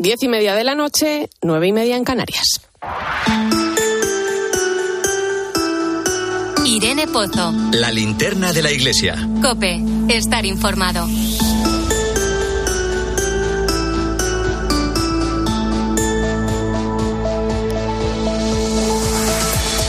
10:30 de la noche, 9:30 en Canarias. Irene Pozo. La linterna de la iglesia. COPE. Estar informado.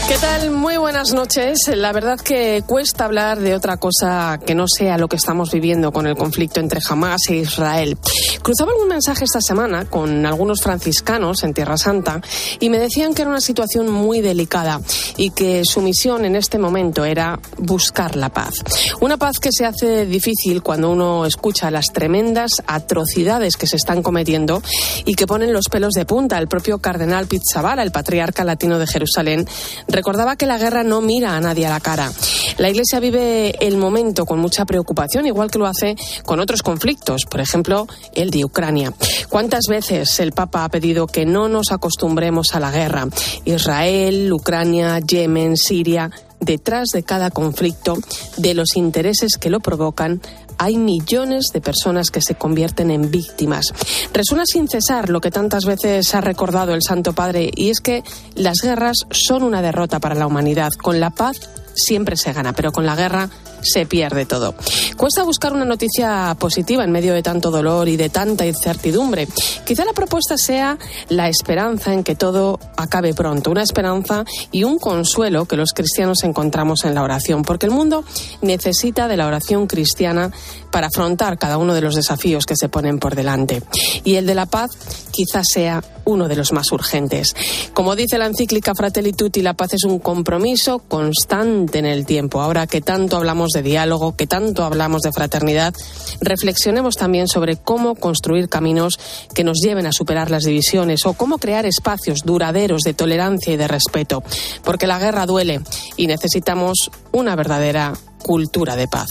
¿Qué tal? Muy buenas noches. La verdad que cuesta hablar de otra cosa que no sea lo que estamos viviendo con el conflicto entre Hamas e Israel. Cruzaba algún mensaje esta semana con algunos franciscanos en Tierra Santa y me decían que era una situación muy delicada y que su misión en este momento era buscar la paz. Una paz que se hace difícil cuando uno escucha las tremendas atrocidades que se están cometiendo y que ponen los pelos de punta. El propio Cardenal Pizzaballa, el patriarca latino de Jerusalén, recordaba que la guerra no mira a nadie a la cara. La Iglesia vive el momento con mucha preocupación, igual que lo hace con otros conflictos, por ejemplo, el de Ucrania. ¿Cuántas veces el Papa ha pedido que no nos acostumbremos a la guerra? Israel, Ucrania, Yemen, Siria... Detrás de cada conflicto, de los intereses que lo provocan, hay millones de personas que se convierten en víctimas. Resuena sin cesar lo que tantas veces ha recordado el Santo Padre, y es que las guerras son una derrota para la humanidad. Con la paz siempre se gana, pero con la guerra se pierde todo. Cuesta buscar una noticia positiva en medio de tanto dolor y de tanta incertidumbre. Quizá la propuesta sea la esperanza en que todo acabe pronto, una esperanza y un consuelo que los cristianos encontramos en la oración, porque el mundo necesita de la oración cristiana para afrontar cada uno de los desafíos que se ponen por delante. Y el de la paz quizá sea uno de los más urgentes. Como dice la encíclica Fratelli Tutti, la paz es un compromiso constante en el tiempo. Ahora que tanto hablamos de diálogo, que tanto hablamos de fraternidad, reflexionemos también sobre cómo construir caminos que nos lleven a superar las divisiones o cómo crear espacios duraderos de tolerancia y de respeto, porque la guerra duele y necesitamos una verdadera cultura de paz.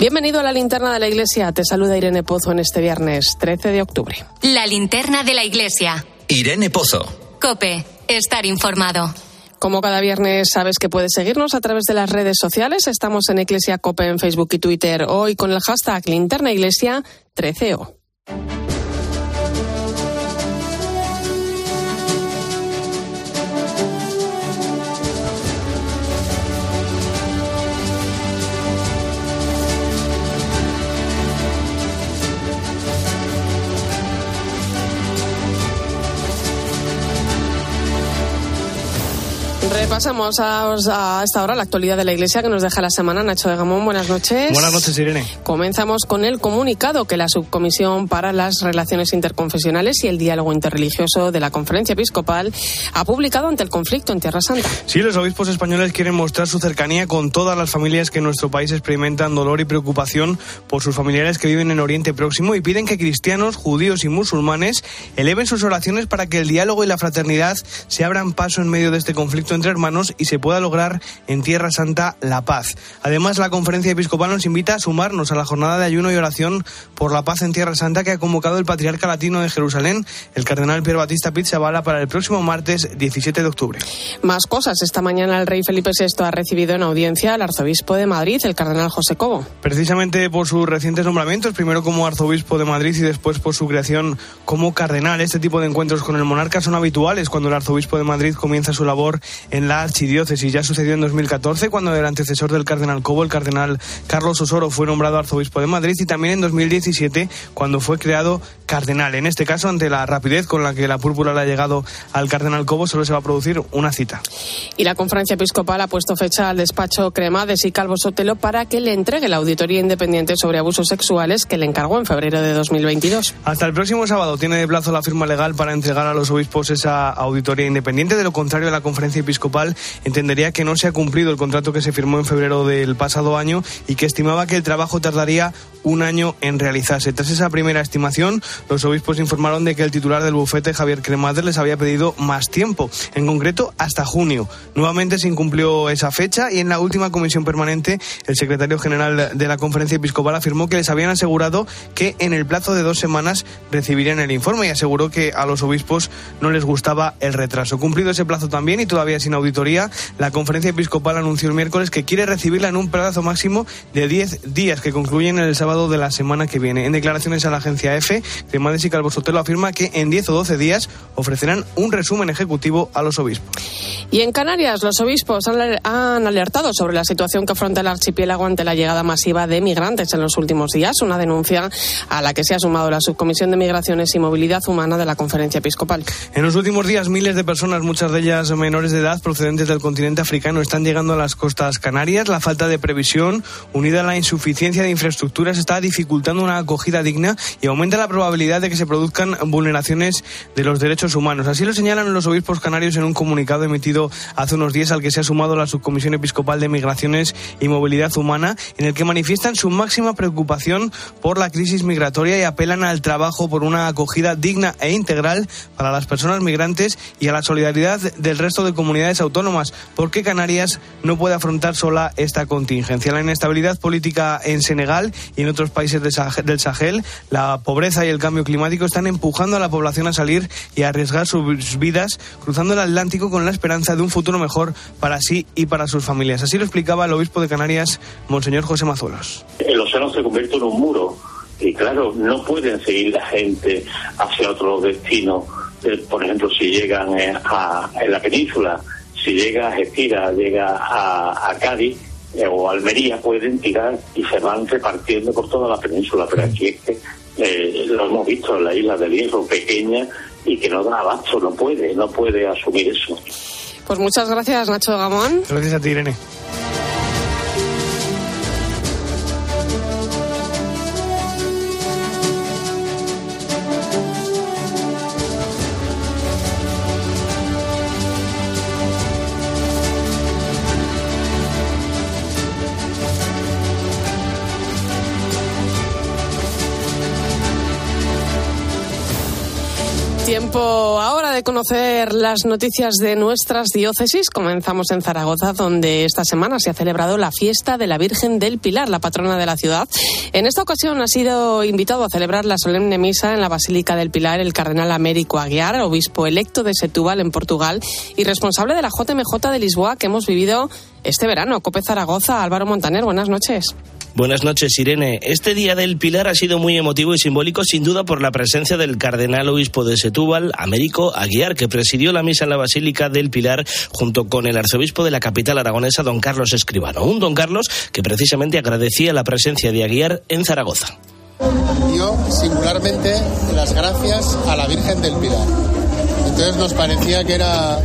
Bienvenido a La Linterna de la Iglesia. Te saluda Irene Pozo en este viernes 13 de octubre. La Linterna de la Iglesia. Irene Pozo. COPE. Estar informado. Como cada viernes sabes que puedes seguirnos a través de las redes sociales. Estamos en Iglesia COPE en Facebook y Twitter. Hoy con el hashtag Linterna Iglesia 13O. Repasamos a esta hora la actualidad de la Iglesia que nos deja la semana. Nacho de Gamón, buenas noches. Buenas noches, Irene. Comenzamos con el comunicado que la Subcomisión para las Relaciones Interconfesionales y el Diálogo Interreligioso de la Conferencia Episcopal ha publicado ante el conflicto en Tierra Santa. Sí, los obispos españoles quieren mostrar su cercanía con todas las familias que en nuestro país experimentan dolor y preocupación por sus familiares que viven en Oriente Próximo y piden que cristianos, judíos y musulmanes eleven sus oraciones para que el diálogo y la fraternidad se abran paso en medio de este conflicto entre hermanos y se pueda lograr en Tierra Santa la paz. Además, la Conferencia Episcopal nos invita a sumarnos a la jornada de ayuno y oración por la paz en Tierra Santa que ha convocado el patriarca latino de Jerusalén, el cardenal Pierbattista Pizzaballa, para el próximo martes 17 de octubre. Más cosas. Esta mañana el rey Felipe VI ha recibido en audiencia al arzobispo de Madrid, el cardenal José Cobo. Precisamente por sus recientes nombramientos, primero como arzobispo de Madrid y después por su creación como cardenal. Este tipo de encuentros con el monarca son habituales cuando el arzobispo de Madrid comienza su labor en la archidiócesis. Ya sucedió en 2014 cuando el antecesor del cardenal Cobo, el cardenal Carlos Osoro, fue nombrado arzobispo de Madrid, y también en 2017 cuando fue creado cardenal. En este caso, ante la rapidez con la que la púrpura le ha llegado al cardenal Cobo, solo se va a producir una cita. Y la Conferencia Episcopal ha puesto fecha al despacho Cremades y Calvo Sotelo para que le entregue la auditoría independiente sobre abusos sexuales que le encargó en febrero de 2022. Hasta el próximo sábado tiene de plazo la firma legal para entregar a los obispos esa auditoría independiente. De lo contrario, la Conferencia Episcopal entendería que no se ha cumplido el contrato que se firmó en febrero del pasado año y que estimaba que el trabajo tardaría un año en realizarse. Tras esa primera estimación, los obispos informaron de que el titular del bufete, Javier Cremades, les había pedido más tiempo, en concreto hasta junio. Nuevamente se incumplió esa fecha y en la última comisión permanente el secretario general de la Conferencia Episcopal afirmó que les habían asegurado que en el plazo de 2 semanas recibirían el informe, y aseguró que a los obispos no les gustaba el retraso. Cumplido ese plazo también, y todavía sin auditoría, la Conferencia Episcopal anunció el miércoles que quiere recibirla en un plazo máximo de 10 días, que concluyen el sábado de la semana que viene. En declaraciones a la agencia EFE, Cremades y Calvo Sotelo afirma que en 10 o 12 días ofrecerán un resumen ejecutivo a los obispos. Y en Canarias, los obispos han alertado sobre la situación que afronta el archipiélago ante la llegada masiva de migrantes en los últimos días, una denuncia a la que se ha sumado la Subcomisión de Migraciones y Movilidad Humana de la Conferencia Episcopal. En los últimos días, miles de personas, muchas de ellas menores de edad, procedentes del continente africano, están llegando a las costas canarias. La falta de previsión, unida a la insuficiencia de infraestructuras, está dificultando una acogida digna y aumenta la probabilidad de que se produzcan vulneraciones de los derechos humanos. Así lo señalan los obispos canarios en un comunicado emitido hace unos días, al que se ha sumado la Subcomisión Episcopal de Migraciones y Movilidad Humana, en el que manifiestan su máxima preocupación por la crisis migratoria y apelan al trabajo por una acogida digna e integral para las personas migrantes y a la solidaridad del resto de comunidades autónomas, porque Canarias no puede afrontar sola esta contingencia. La inestabilidad política en Senegal y en otros países del Sahel, la pobreza y el cambio climático están empujando a la población a salir y a arriesgar sus vidas cruzando el Atlántico con la esperanza de un futuro mejor para sí y para sus familias. Así lo explicaba el obispo de Canarias, Monseñor José Mazuelos. El océano se convierte en un muro y claro, no pueden seguir la gente hacia otros destinos. Por ejemplo, si llegan en la península, si llega a Gestira, llega a Cádiz o Almería, pueden tirar y se van repartiendo por toda la península. Pero aquí es que lo hemos visto en la isla del Hierro, pequeña y que no da abasto, no puede asumir eso. Pues muchas gracias, Nacho de Gamón. Gracias a ti, Irene. Tiempo ahora de conocer las noticias de nuestras diócesis. Comenzamos en Zaragoza, donde esta semana se ha celebrado la fiesta de la Virgen del Pilar, la patrona de la ciudad. En esta ocasión ha sido invitado a celebrar la solemne misa en la Basílica del Pilar el Cardenal Américo Aguiar, obispo electo de Setúbal en Portugal y responsable de la JMJ de Lisboa que hemos vivido este verano. COPE Zaragoza, Álvaro Montaner, buenas noches. Buenas noches, Irene. Este Día del Pilar ha sido muy emotivo y simbólico, sin duda, por la presencia del cardenal obispo de Setúbal, Américo Aguiar, que presidió la misa en la Basílica del Pilar junto con el arzobispo de la capital aragonesa, don Carlos Escribano. Un don Carlos que precisamente agradecía la presencia de Aguiar en Zaragoza. Dio singularmente las gracias a la Virgen del Pilar. Entonces nos parecía que era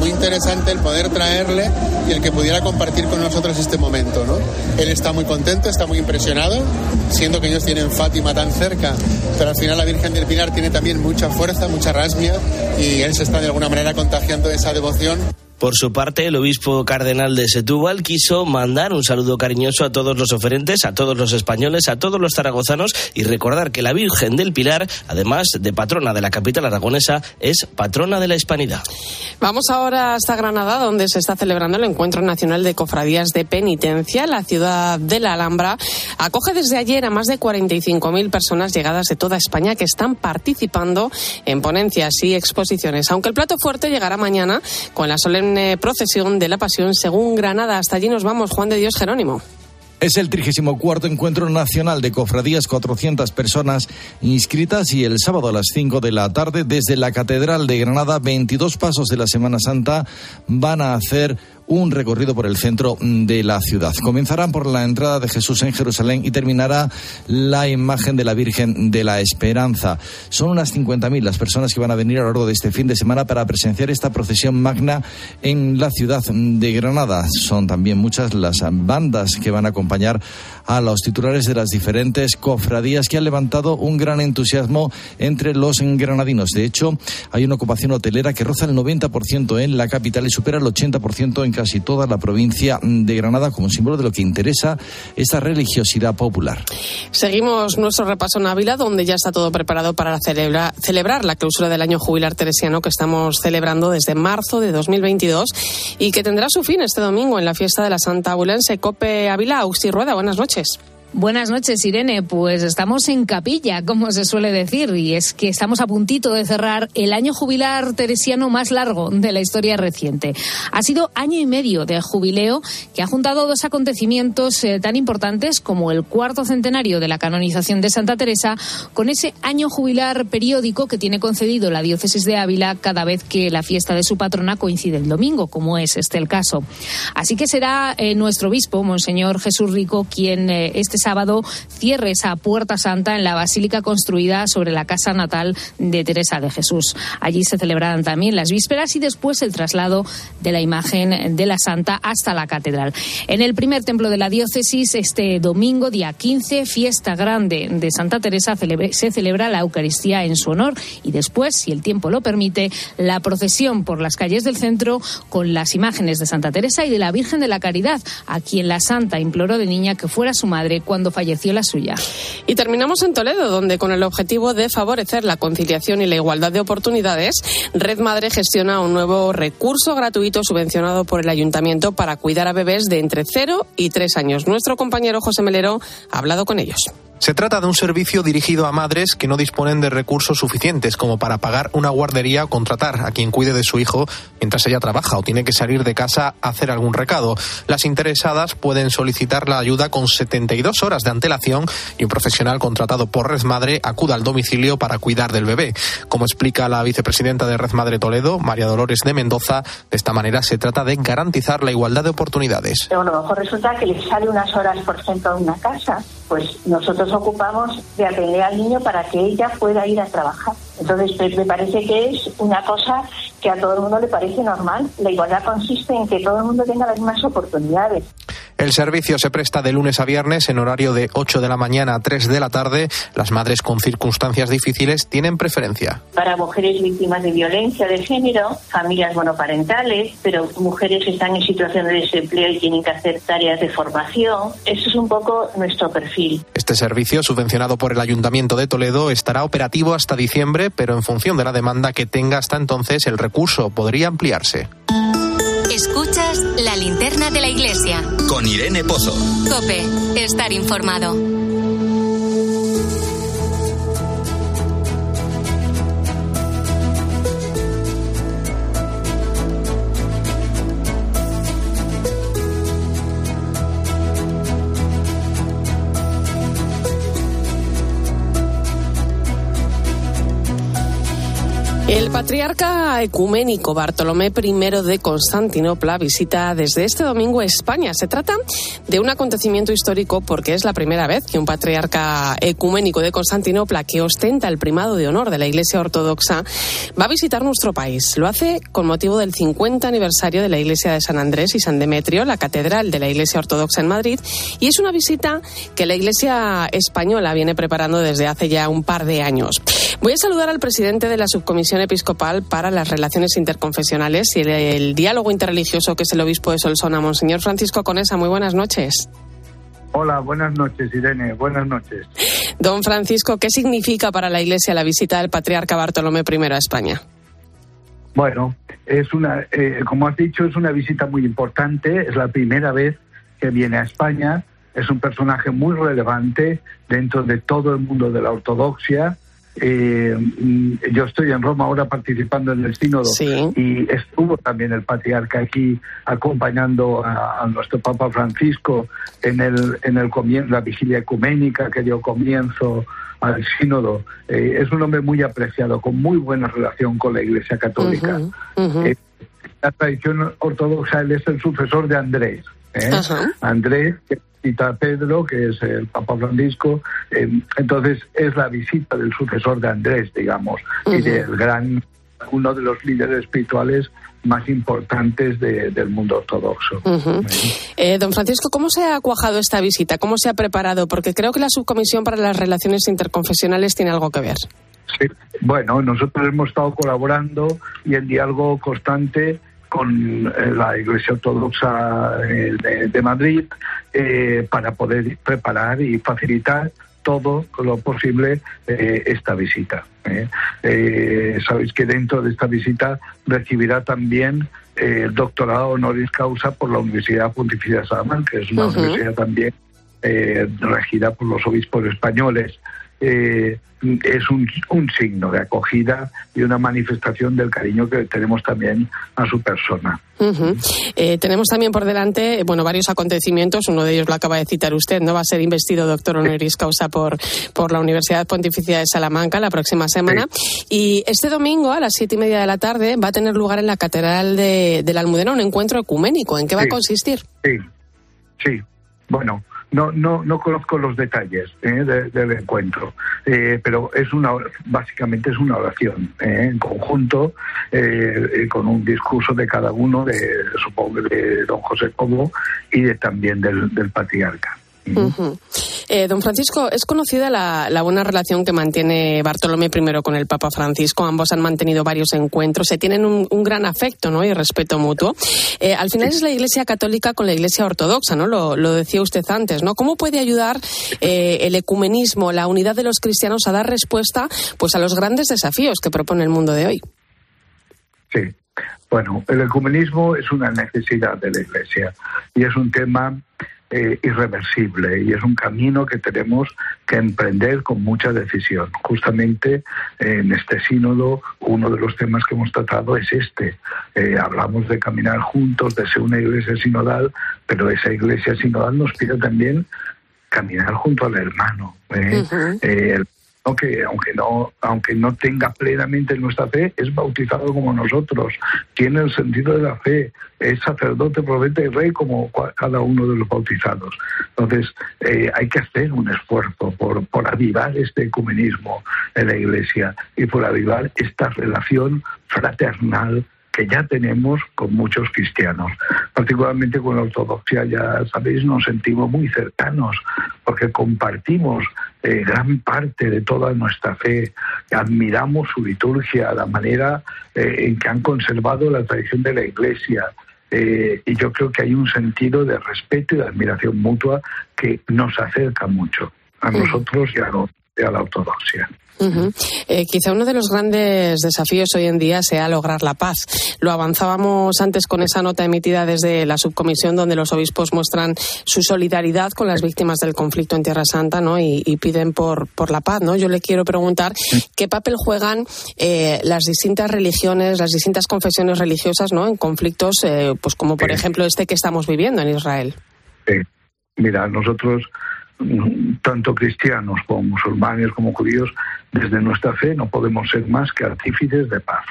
muy interesante el poder traerle y el que pudiera compartir con nosotros este momento, ¿no? Él está muy contento, está muy impresionado, siendo que ellos tienen Fátima tan cerca, pero al final la Virgen del Pilar tiene también mucha fuerza, mucha rasmia, y él se está de alguna manera contagiando esa devoción. Por su parte, el obispo cardenal de Setúbal quiso mandar un saludo cariñoso a todos los oferentes, a todos los españoles, a todos los zaragozanos y recordar que la Virgen del Pilar, además de patrona de la capital aragonesa, es patrona de la hispanidad. Vamos ahora hasta Granada, donde se está celebrando el Encuentro Nacional de Cofradías de Penitencia. La ciudad de la Alhambra acoge desde ayer a más de 45.000 personas llegadas de toda España que están participando en ponencias y exposiciones, aunque el plato fuerte llegará mañana con la solemne procesión de la Pasión según Granada. Hasta allí nos vamos, Juan de Dios Jerónimo. Es el 34º Encuentro Nacional de Cofradías, 400 personas inscritas y el sábado a las 5 de la tarde desde la Catedral de Granada, 22 pasos de la Semana Santa van a hacer un recorrido por el centro de la ciudad. Comenzarán por la entrada de Jesús en Jerusalén y terminará la imagen de la Virgen de la Esperanza. Son unas 50.000 las personas que van a venir a lo largo de este fin de semana para presenciar esta procesión magna en la ciudad de Granada. Son también muchas las bandas que van a acompañar a los titulares de las diferentes cofradías, que han levantado un gran entusiasmo entre los granadinos. De hecho, hay una ocupación hotelera que roza el 90% en la capital y supera el 80% en casi toda la provincia de Granada, como símbolo de lo que interesa esta religiosidad popular. Seguimos nuestro repaso en Ávila, donde ya está todo preparado para celebrar la clausura del año jubilar teresiano que estamos celebrando desde marzo de 2022 y que tendrá su fin este domingo en la fiesta de la Santa Abulense. COPE Ávila, Auxi Rueda, buenas noches. Buenas noches, Irene. Pues estamos en capilla, como se suele decir, y es que estamos a puntito de cerrar el año jubilar teresiano más largo de la historia reciente. Ha sido año y medio de jubileo que ha juntado dos acontecimientos tan importantes como el cuarto centenario de la canonización de Santa Teresa con ese año jubilar periódico que tiene concedido la diócesis de Ávila cada vez que la fiesta de su patrona coincide el domingo, como es este el caso. Así que será nuestro obispo, Monseñor Jesús Rico, quien este sábado cierre esa puerta santa en la basílica construida sobre la casa natal de Teresa de Jesús. Allí se celebrarán también las vísperas y después el traslado de la imagen de la santa hasta la catedral. En el primer templo de la diócesis, este domingo, día 15, fiesta grande de Santa Teresa, se celebra la Eucaristía en su honor y después, si el tiempo lo permite, la procesión por las calles del centro con las imágenes de Santa Teresa y de la Virgen de la Caridad, a quien la santa imploró de niña que fuera su madre cuando falleció la suya. Y terminamos en Toledo, donde con el objetivo de favorecer la conciliación y la igualdad de oportunidades, Red Madre gestiona un nuevo recurso gratuito subvencionado por el ayuntamiento para cuidar a bebés de entre 0 y 3 años. Nuestro compañero José Melero ha hablado con ellos. Se trata de un servicio dirigido a madres que no disponen de recursos suficientes como para pagar una guardería o contratar a quien cuide de su hijo mientras ella trabaja o tiene que salir de casa a hacer algún recado. Las interesadas pueden solicitar la ayuda con 72 horas de antelación y un profesional contratado por Red Madre acuda al domicilio para cuidar del bebé. Como explica la vicepresidenta de Red Madre Toledo, María Dolores de Mendoza, de esta manera se trata de garantizar la igualdad de oportunidades. Pero a lo mejor resulta que les sale unas horas por ciento de una casa, pues nosotros ocupamos de atender al niño para que ella pueda ir a trabajar. Entonces, me parece que es una cosa que a todo el mundo le parece normal. La igualdad consiste en que todo el mundo tenga las mismas oportunidades. El servicio se presta de lunes a viernes en horario de 8 de la mañana a 3 de la tarde. Las madres con circunstancias difíciles tienen preferencia. Para mujeres víctimas de violencia de género, familias monoparentales, pero mujeres que están en situación de desempleo y tienen que hacer tareas de formación. Eso es un poco nuestro perfil. Este servicio, subvencionado por el Ayuntamiento de Toledo, estará operativo hasta diciembre, pero en función de la demanda que tenga hasta entonces, el recurso podría ampliarse. Escuchas La Linterna de la Iglesia con Irene Pozo. COPE, estar informado. El patriarca ecuménico Bartolomé I de Constantinopla visita desde este domingo España. Se trata de un acontecimiento histórico porque es la primera vez que un patriarca ecuménico de Constantinopla, que ostenta el primado de honor de la Iglesia Ortodoxa, va a visitar nuestro país. Lo hace con motivo del 50 aniversario de la Iglesia de San Andrés y San Demetrio, la catedral de la Iglesia Ortodoxa en Madrid, y es una visita que la Iglesia española viene preparando desde hace ya un par de años. Voy a saludar al presidente de la Subcomisión Episcopal para las Relaciones Interconfesionales y el Diálogo Interreligioso, que es el obispo de Solsona, Monseñor Francisco Conesa. Muy buenas noches. Hola, buenas noches, Irene. Buenas noches. Don Francisco, ¿qué significa para la Iglesia la visita del patriarca Bartolomé I a España? Bueno, es una, como has dicho, es una visita muy importante. Es la primera vez que viene a España. Es un personaje muy relevante dentro de todo el mundo de la ortodoxia. Yo estoy en Roma ahora participando en el sínodo, sí. Y estuvo también el patriarca aquí acompañando a nuestro Papa Francisco en el comienzo, la vigilia ecuménica que dio comienzo al sínodo. Es un hombre muy apreciado, con muy buena relación con la Iglesia Católica. La tradición ortodoxa, él es el sucesor de Andrés. Andrés, que visita a Pedro, que es el Papa Francisco, entonces es la visita del sucesor de Andrés, digamos, y del uno de los líderes espirituales más importantes del mundo ortodoxo. Don Francisco, ¿cómo se ha cuajado esta visita? ¿Cómo se ha preparado? Porque creo que la Subcomisión para las Relaciones Interconfesionales tiene algo que ver. Sí. Bueno, nosotros hemos estado colaborando y en diálogo constante con la Iglesia Ortodoxa de Madrid para poder preparar y facilitar todo lo posible esta visita. Sabéis que dentro de esta visita recibirá también el doctorado honoris causa por la Universidad Pontificia de Salamanca, que es una universidad también regida por los obispos españoles, es un signo de acogida y una manifestación del cariño que tenemos también a su persona. Uh-huh. Tenemos también por delante varios acontecimientos. Uno de ellos lo acaba de citar usted, ¿no? Va a ser investido doctor honoris causa por la Universidad Pontificia de Salamanca la próxima semana. Sí. Y este domingo a las 7:30 de la tarde va a tener lugar en la Catedral de la Almudena un encuentro ecuménico. ¿En qué va a consistir? Sí. Bueno, no conozco los detalles del encuentro, pero básicamente es una oración en conjunto, con un discurso de cada uno, supongo, de don José Cobo y también del patriarca. Uh-huh. Don Francisco, es conocida la buena relación que mantiene Bartolomé I con el Papa Francisco. Ambos han mantenido varios encuentros, se tienen un gran afecto, ¿no?, y respeto mutuo. Al final es la Iglesia Católica con la Iglesia Ortodoxa, ¿no? Lo decía usted antes, ¿no? ¿Cómo puede ayudar el ecumenismo, la unidad de los cristianos, a dar respuesta a los grandes desafíos que propone el mundo de hoy? Sí. Bueno, el ecumenismo es una necesidad de la Iglesia y es un tema irreversible, y es un camino que tenemos que emprender con mucha decisión. Justamente en este sínodo uno de los temas que hemos tratado es este. Hablamos de caminar juntos, de ser una iglesia sinodal, pero esa iglesia sinodal nos pide también caminar junto al hermano. Uh-huh. Que aunque no tenga plenamente nuestra fe, es bautizado como nosotros, tiene el sentido de la fe, es sacerdote, profeta y rey como cada uno de los bautizados. Entonces, hay que hacer un esfuerzo por avivar este ecumenismo en la Iglesia y por avivar esta relación fraternal que ya tenemos con muchos cristianos. Particularmente con la ortodoxia, ya sabéis, nos sentimos muy cercanos porque compartimos gran parte de toda nuestra fe, admiramos su liturgia, la manera en que han conservado la tradición de la Iglesia, y yo creo que hay un sentido de respeto y de admiración mutua que nos acerca mucho a nosotros y a la ortodoxia. Uh-huh. Quizá uno de los grandes desafíos hoy en día sea lograr la paz. Lo avanzábamos antes con esa nota emitida desde la subcomisión donde los obispos muestran su solidaridad con las víctimas del conflicto en Tierra Santa, ¿no?, y piden por la paz, ¿no? Yo le quiero preguntar qué papel juegan las distintas religiones, las distintas confesiones religiosas, ¿no?, en conflictos como por ejemplo este que estamos viviendo en Israel. Mira, nosotros, tanto cristianos como musulmanes como judíos, desde nuestra fe no podemos ser más que artífices de paz,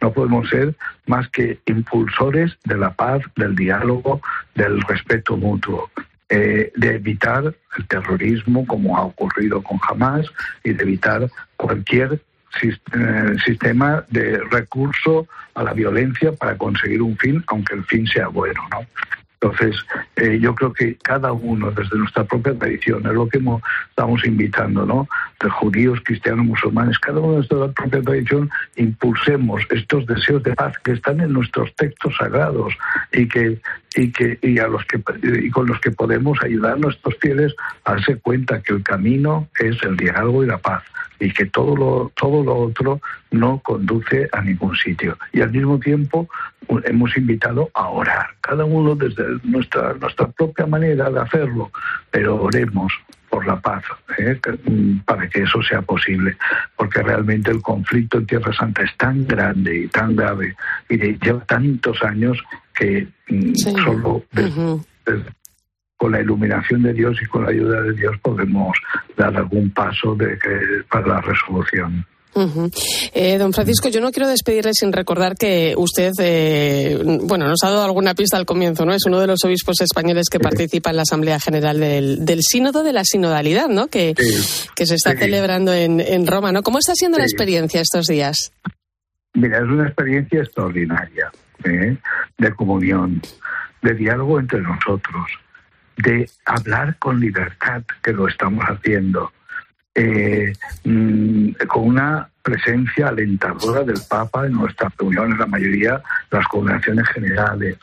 no podemos ser más que impulsores de la paz, del diálogo, del respeto mutuo, de evitar el terrorismo como ha ocurrido con Hamas y de evitar cualquier sistema de recurso a la violencia para conseguir un fin, aunque el fin sea bueno, ¿no? Entonces, yo creo que cada uno, desde nuestra propia tradición, es lo que estamos invitando, ¿no?, de judíos, cristianos, musulmanes, cada uno de nuestra propia tradición, impulsemos estos deseos de paz que están en nuestros textos sagrados y con los que podemos ayudar a nuestros fieles a darse cuenta que el camino es el diálogo y la paz, y que todo lo otro no conduce a ningún sitio. Y al mismo tiempo hemos invitado a orar, cada uno desde nuestra propia manera de hacerlo, pero oremos por la paz, para que eso sea posible, porque realmente el conflicto en Tierra Santa es tan grande y tan grave y lleva tantos años que solo con la iluminación de Dios y con la ayuda de Dios podemos dar algún paso para la resolución. Uh-huh. Don Francisco, yo no quiero despedirle sin recordar que usted nos ha dado alguna pista al comienzo, ¿no? Es uno de los obispos españoles que participa en la Asamblea General del Sínodo de la Sinodalidad, ¿no?, que se está celebrando en Roma, ¿no? ¿Cómo está siendo la experiencia estos días? Mira, es una experiencia extraordinaria, de comunión, de diálogo entre nosotros, de hablar con libertad, que lo estamos haciendo, con una presencia alentadora del Papa en nuestras reuniones, la mayoría de las congregaciones generales.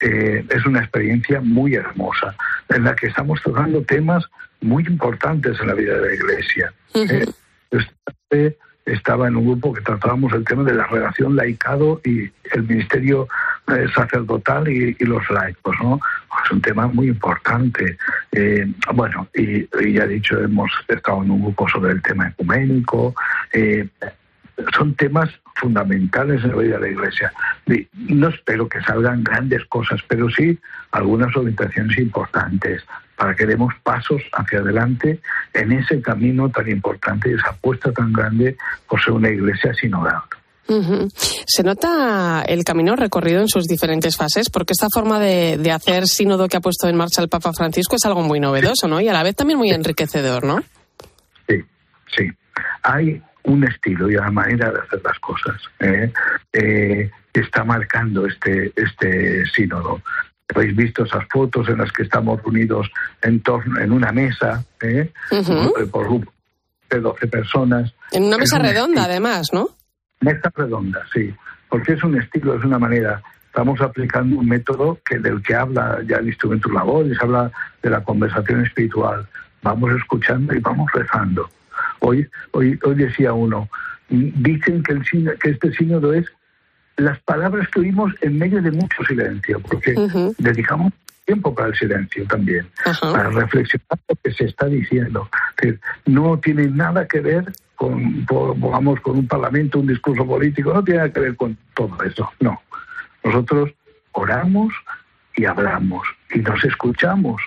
Es una experiencia muy hermosa, en la que estamos tocando temas muy importantes en la vida de la Iglesia. Estaba en un grupo que tratábamos el tema de la relación laicado y el ministerio sacerdotal y los laicos, ¿no? es un tema muy importante. Bueno, y ya he dicho, hemos estado en un grupo sobre el tema ecuménico. Son temas fundamentales en la vida de la Iglesia. No espero que salgan grandes cosas, pero sí algunas orientaciones importantes para que demos pasos hacia adelante en ese camino tan importante y esa apuesta tan grande por ser una Iglesia sinodal. Uh-huh. Se nota el camino recorrido en sus diferentes fases, porque esta forma de hacer sínodo que ha puesto en marcha el Papa Francisco es algo muy novedoso, ¿no? Y a la vez también muy enriquecedor, ¿no? Sí, sí. Hay un estilo y una manera de hacer las cosas que está marcando este sínodo. Habéis visto esas fotos en las que estamos reunidos en una mesa, uh-huh, por grupo de 12 personas. En una mesa redonda, además, ¿no? Mesa redonda, sí, porque es un estilo, es una manera. Estamos aplicando un método del que habla ya el instrumento labor, y se habla de la conversación espiritual. Vamos escuchando y vamos rezando. Hoy decía uno, dicen que este sínodo es las palabras que oímos en medio de mucho silencio, porque uh-huh, dedicamos tiempo para el silencio también, uh-huh, para reflexionar lo que se está diciendo. Es decir, no tiene nada que ver con un parlamento, un discurso político, no tiene nada que ver con todo eso, no. Nosotros oramos y hablamos, y nos escuchamos,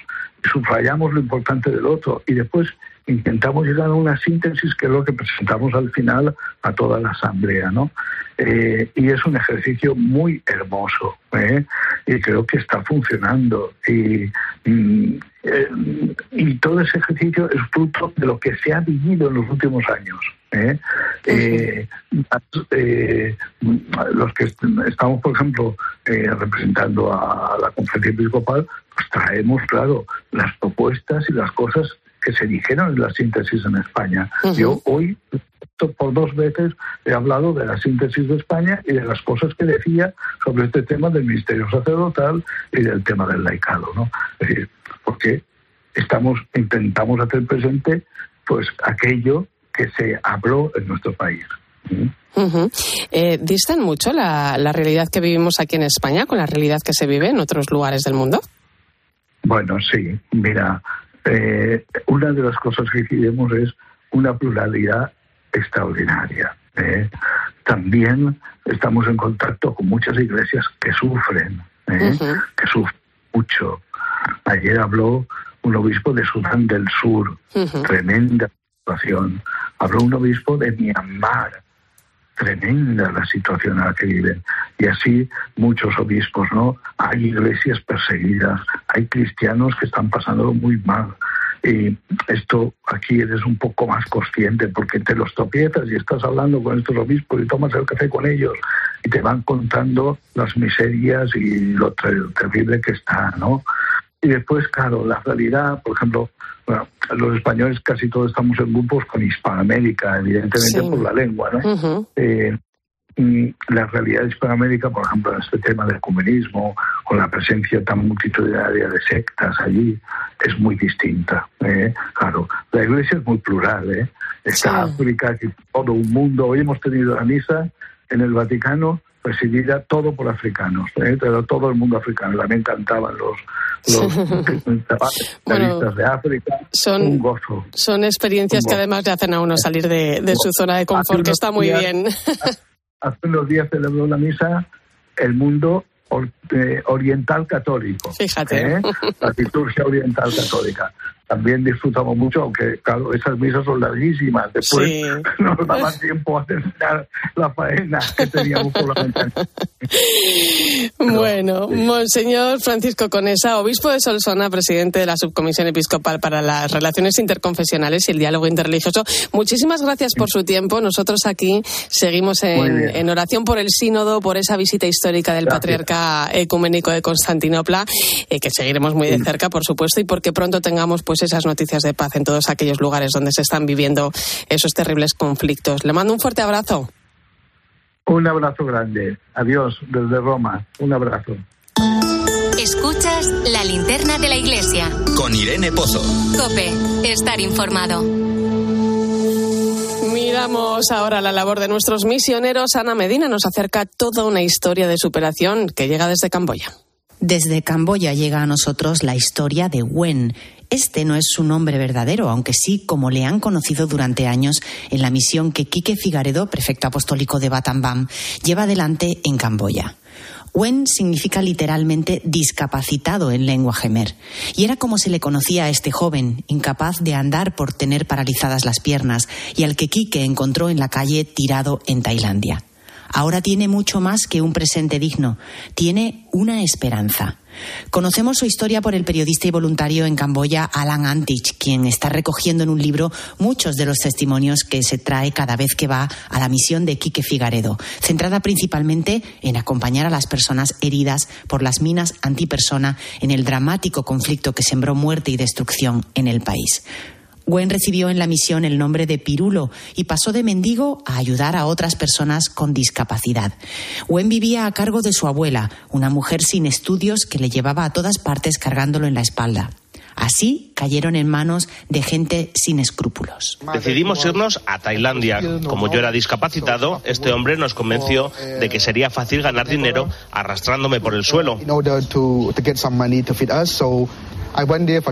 subrayamos lo importante del otro, y después intentamos llegar a una síntesis que es lo que presentamos al final a toda la asamblea, ¿no? Y es un ejercicio muy hermoso, y creo que está funcionando. Y todo ese ejercicio es fruto de lo que se ha vivido en los últimos años. Los que estamos, por ejemplo, representando a la Conferencia Episcopal, pues traemos, claro, las propuestas y las cosas que se dijeron en la síntesis en España. Uh-huh. Yo hoy, por 2 veces, he hablado de la síntesis de España y de las cosas que decía sobre este tema del ministerio sacerdotal y del tema del laicado, ¿no? Es decir, porque intentamos hacer presente pues aquello que se habló en nuestro país. ¿Sí? Uh-huh. ¿Distan mucho la realidad que vivimos aquí en España con la realidad que se vive en otros lugares del mundo? Bueno, sí, mira. Una de las cosas que queremos es una pluralidad extraordinaria. También estamos en contacto con muchas iglesias que sufren, uh-huh, que sufren mucho. Ayer habló un obispo de Sudán del Sur, uh-huh, tremenda situación. Habló un obispo de Myanmar, tremenda la situación en la que viven. Y así muchos obispos, ¿no? Hay iglesias perseguidas, hay cristianos que están pasándolo muy mal. Y esto aquí eres un poco más consciente porque te los tropiezas y estás hablando con estos obispos y tomas el café con ellos y te van contando las miserias y lo terrible que está, ¿no? Y después, claro, la realidad, por ejemplo, bueno, los españoles casi todos estamos en grupos con Hispanoamérica, evidentemente, sí, por la lengua, ¿no? Uh-huh. La realidad de Hispanoamérica, por ejemplo, en este tema del comunismo, con la presencia tan multitudinaria de sectas allí, es muy distinta, Claro, la Iglesia es muy plural, Está sí. África, aquí, todo un mundo. Hoy hemos tenido la misa en el Vaticano, presidida todo por africanos, todo el mundo africano. A mí me encantaban los chavales de África. Un gozo. Son experiencias que además le hacen a uno salir de su zona de confort, que está muy bien. Hace unos días celebró la misa el mundo oriental católico. Fíjate. La liturgia oriental católica. También disfrutamos mucho, aunque claro, esas misas son larguísimas. Después sí, no nos daba tiempo a terminar la faena que teníamos por la ventana. Bueno, sí. Monseñor Francisco Conesa, obispo de Solsona, presidente de la Subcomisión Episcopal para las Relaciones Interconfesionales y el Diálogo Interreligioso. Muchísimas gracias por su tiempo. Nosotros aquí seguimos en oración por el sínodo, por esa visita histórica del Patriarca Ecuménico de Constantinopla, que seguiremos muy de cerca, por supuesto, y porque pronto tengamos pues esas noticias de paz en todos aquellos lugares donde se están viviendo esos terribles conflictos. Le mando un fuerte abrazo. Un abrazo grande. Adiós desde Roma. Un abrazo. Escuchas La Linterna de la Iglesia. Con Irene Pozo. COPE. Estar informado. Miramos ahora la labor de nuestros misioneros. Ana Medina nos acerca toda una historia de superación que llega desde Camboya. Desde Camboya llega a nosotros la historia de Wen. Este no es su nombre verdadero, aunque sí como le han conocido durante años en la misión que Quique Figaredo, prefecto apostólico de Battambang, lleva adelante en Camboya. Wen significa literalmente discapacitado en lengua jemer, y era como se le conocía a este joven, incapaz de andar por tener paralizadas las piernas, y al que Quique encontró en la calle tirado en Tailandia. Ahora tiene mucho más que un presente digno, tiene una esperanza. Conocemos su historia por el periodista y voluntario en Camboya Alan Antich, quien está recogiendo en un libro muchos de los testimonios que se trae cada vez que va a la misión de Quique Figaredo, centrada principalmente en acompañar a las personas heridas por las minas antipersona en el dramático conflicto que sembró muerte y destrucción en el país. Wen recibió en la misión el nombre de Pirulo y pasó de mendigo a ayudar a otras personas con discapacidad. Wen vivía a cargo de su abuela, una mujer sin estudios que le llevaba a todas partes cargándolo en la espalda. Así cayeron en manos de gente sin escrúpulos. Decidimos irnos a Tailandia. Como yo era discapacitado, este hombre nos convenció de que sería fácil ganar dinero arrastrándome por el suelo.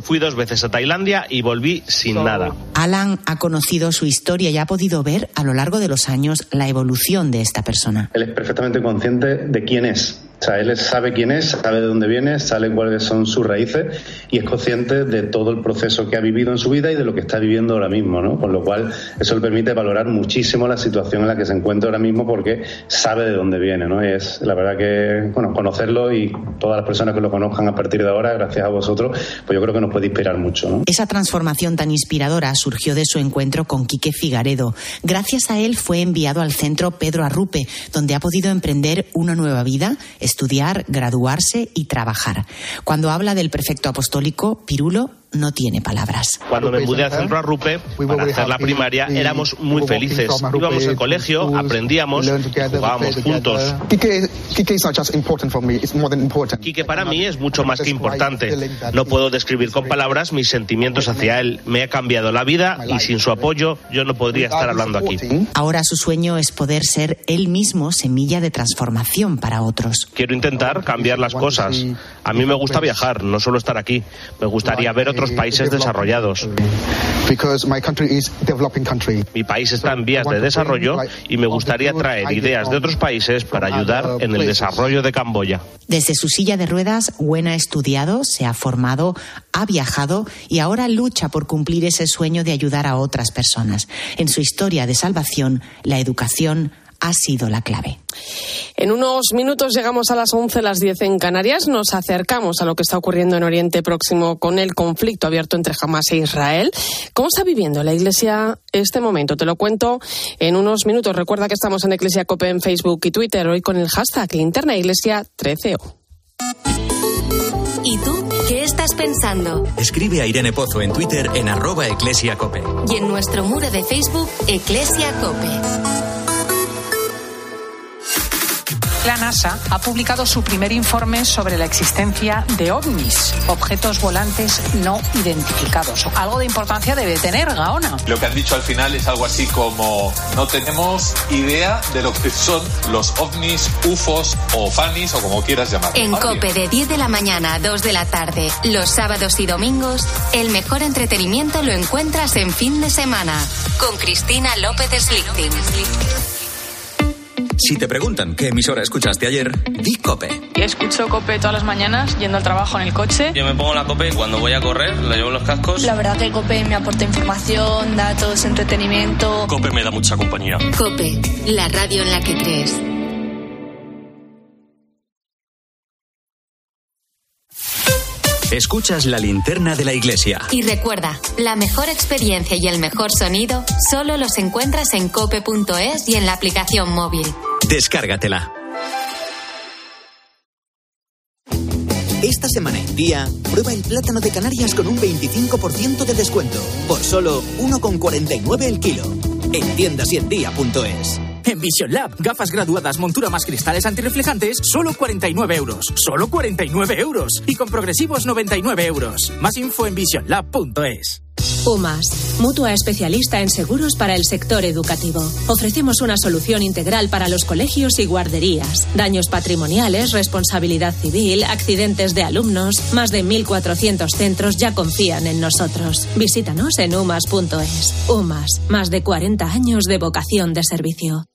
Fui 2 veces a Tailandia y volví sin nada. Alan ha conocido su historia y ha podido ver a lo largo de los años la evolución de esta persona. Él es perfectamente consciente de quién es. O sea, él sabe quién es, sabe de dónde viene, sabe cuáles son sus raíces y es consciente de todo el proceso que ha vivido en su vida y de lo que está viviendo ahora mismo, ¿no? Con lo cual, eso le permite valorar muchísimo la situación en la que se encuentra ahora mismo porque sabe de dónde viene, ¿no? Y es, la verdad que, bueno, conocerlo y todas las personas que lo conozcan a partir de ahora, gracias a vosotros, pues yo creo que nos puede inspirar mucho, ¿no? Esa transformación tan inspiradora surgió de su encuentro con Quique Figaredo. Gracias a él fue enviado al centro Pedro Arrupe, donde ha podido emprender una nueva vida, estudiar, graduarse y trabajar. Cuando habla del prefecto apostólico, Pirulo no tiene palabras. Cuando me mudé al centro Arrupe para hacer la primaria, éramos muy felices. Íbamos al colegio, aprendíamos, jugábamos juntos. Quique para mí es mucho más que importante. No puedo describir con palabras mis sentimientos hacia él. Me ha cambiado la vida y sin su apoyo yo no podría estar hablando aquí. Ahora su sueño es poder ser él mismo semilla de transformación para otros. Quiero intentar cambiar las cosas. A mí me gusta viajar, no solo estar aquí. Me gustaría ver otros países desarrollados. Mi país está en vías de desarrollo y me gustaría traer ideas de otros países para ayudar en el desarrollo de Camboya. Desde su silla de ruedas, Wen ha estudiado, se ha formado, ha viajado y ahora lucha por cumplir ese sueño de ayudar a otras personas. En su historia de salvación, la educación ha sido la clave. En unos minutos llegamos a las 11, las 10 en Canarias. Nos acercamos a lo que está ocurriendo en Oriente Próximo con el conflicto abierto entre Hamas e Israel. ¿Cómo está viviendo la Iglesia este momento? Te lo cuento en unos minutos. Recuerda que estamos en Iglesia COPE en Facebook y Twitter. Hoy con el hashtag Linterna Iglesia 13O. ¿Y tú? ¿Qué estás pensando? Escribe a Irene Pozo en Twitter en @eclesiacope. Y en nuestro muro de Facebook, Iglesia COPE. La NASA ha publicado su primer informe sobre la existencia de ovnis, objetos volantes no identificados. Algo de importancia debe tener, Gaona. Lo que han dicho al final es algo así como: no tenemos idea de lo que son los ovnis, ufos o fanis o como quieras llamarlo. En COPE de 10 de la mañana a 2 de la tarde, los sábados y domingos, el mejor entretenimiento lo encuentras en fin de semana con Cristina López Slichting. Si te preguntan qué emisora escuchaste ayer, di COPE. Escucho COPE todas las mañanas, yendo al trabajo en el coche. Yo me pongo la COPE y cuando voy a correr, la llevo en los cascos. La verdad que COPE me aporta información, datos, entretenimiento. COPE me da mucha compañía. COPE, la radio en la que crees. Escuchas La Linterna de la Iglesia. Y recuerda, la mejor experiencia y el mejor sonido solo los encuentras en cope.es y en la aplicación móvil. Descárgatela. Esta semana en Día, prueba el plátano de Canarias con un 25% de descuento, por solo 1,49 el kilo. En tiendas y en día.es. En Vision Lab, gafas graduadas, montura más cristales antirreflejantes, solo 49 euros. ¡Solo 49 euros! Y con progresivos 99 euros. Más info en visionlab.es. UMAS, mutua especialista en seguros para el sector educativo. Ofrecemos una solución integral para los colegios y guarderías. Daños patrimoniales, responsabilidad civil, accidentes de alumnos. Más de 1.400 centros ya confían en nosotros. Visítanos en umas.es. UMAS, más de 40 años de vocación de servicio.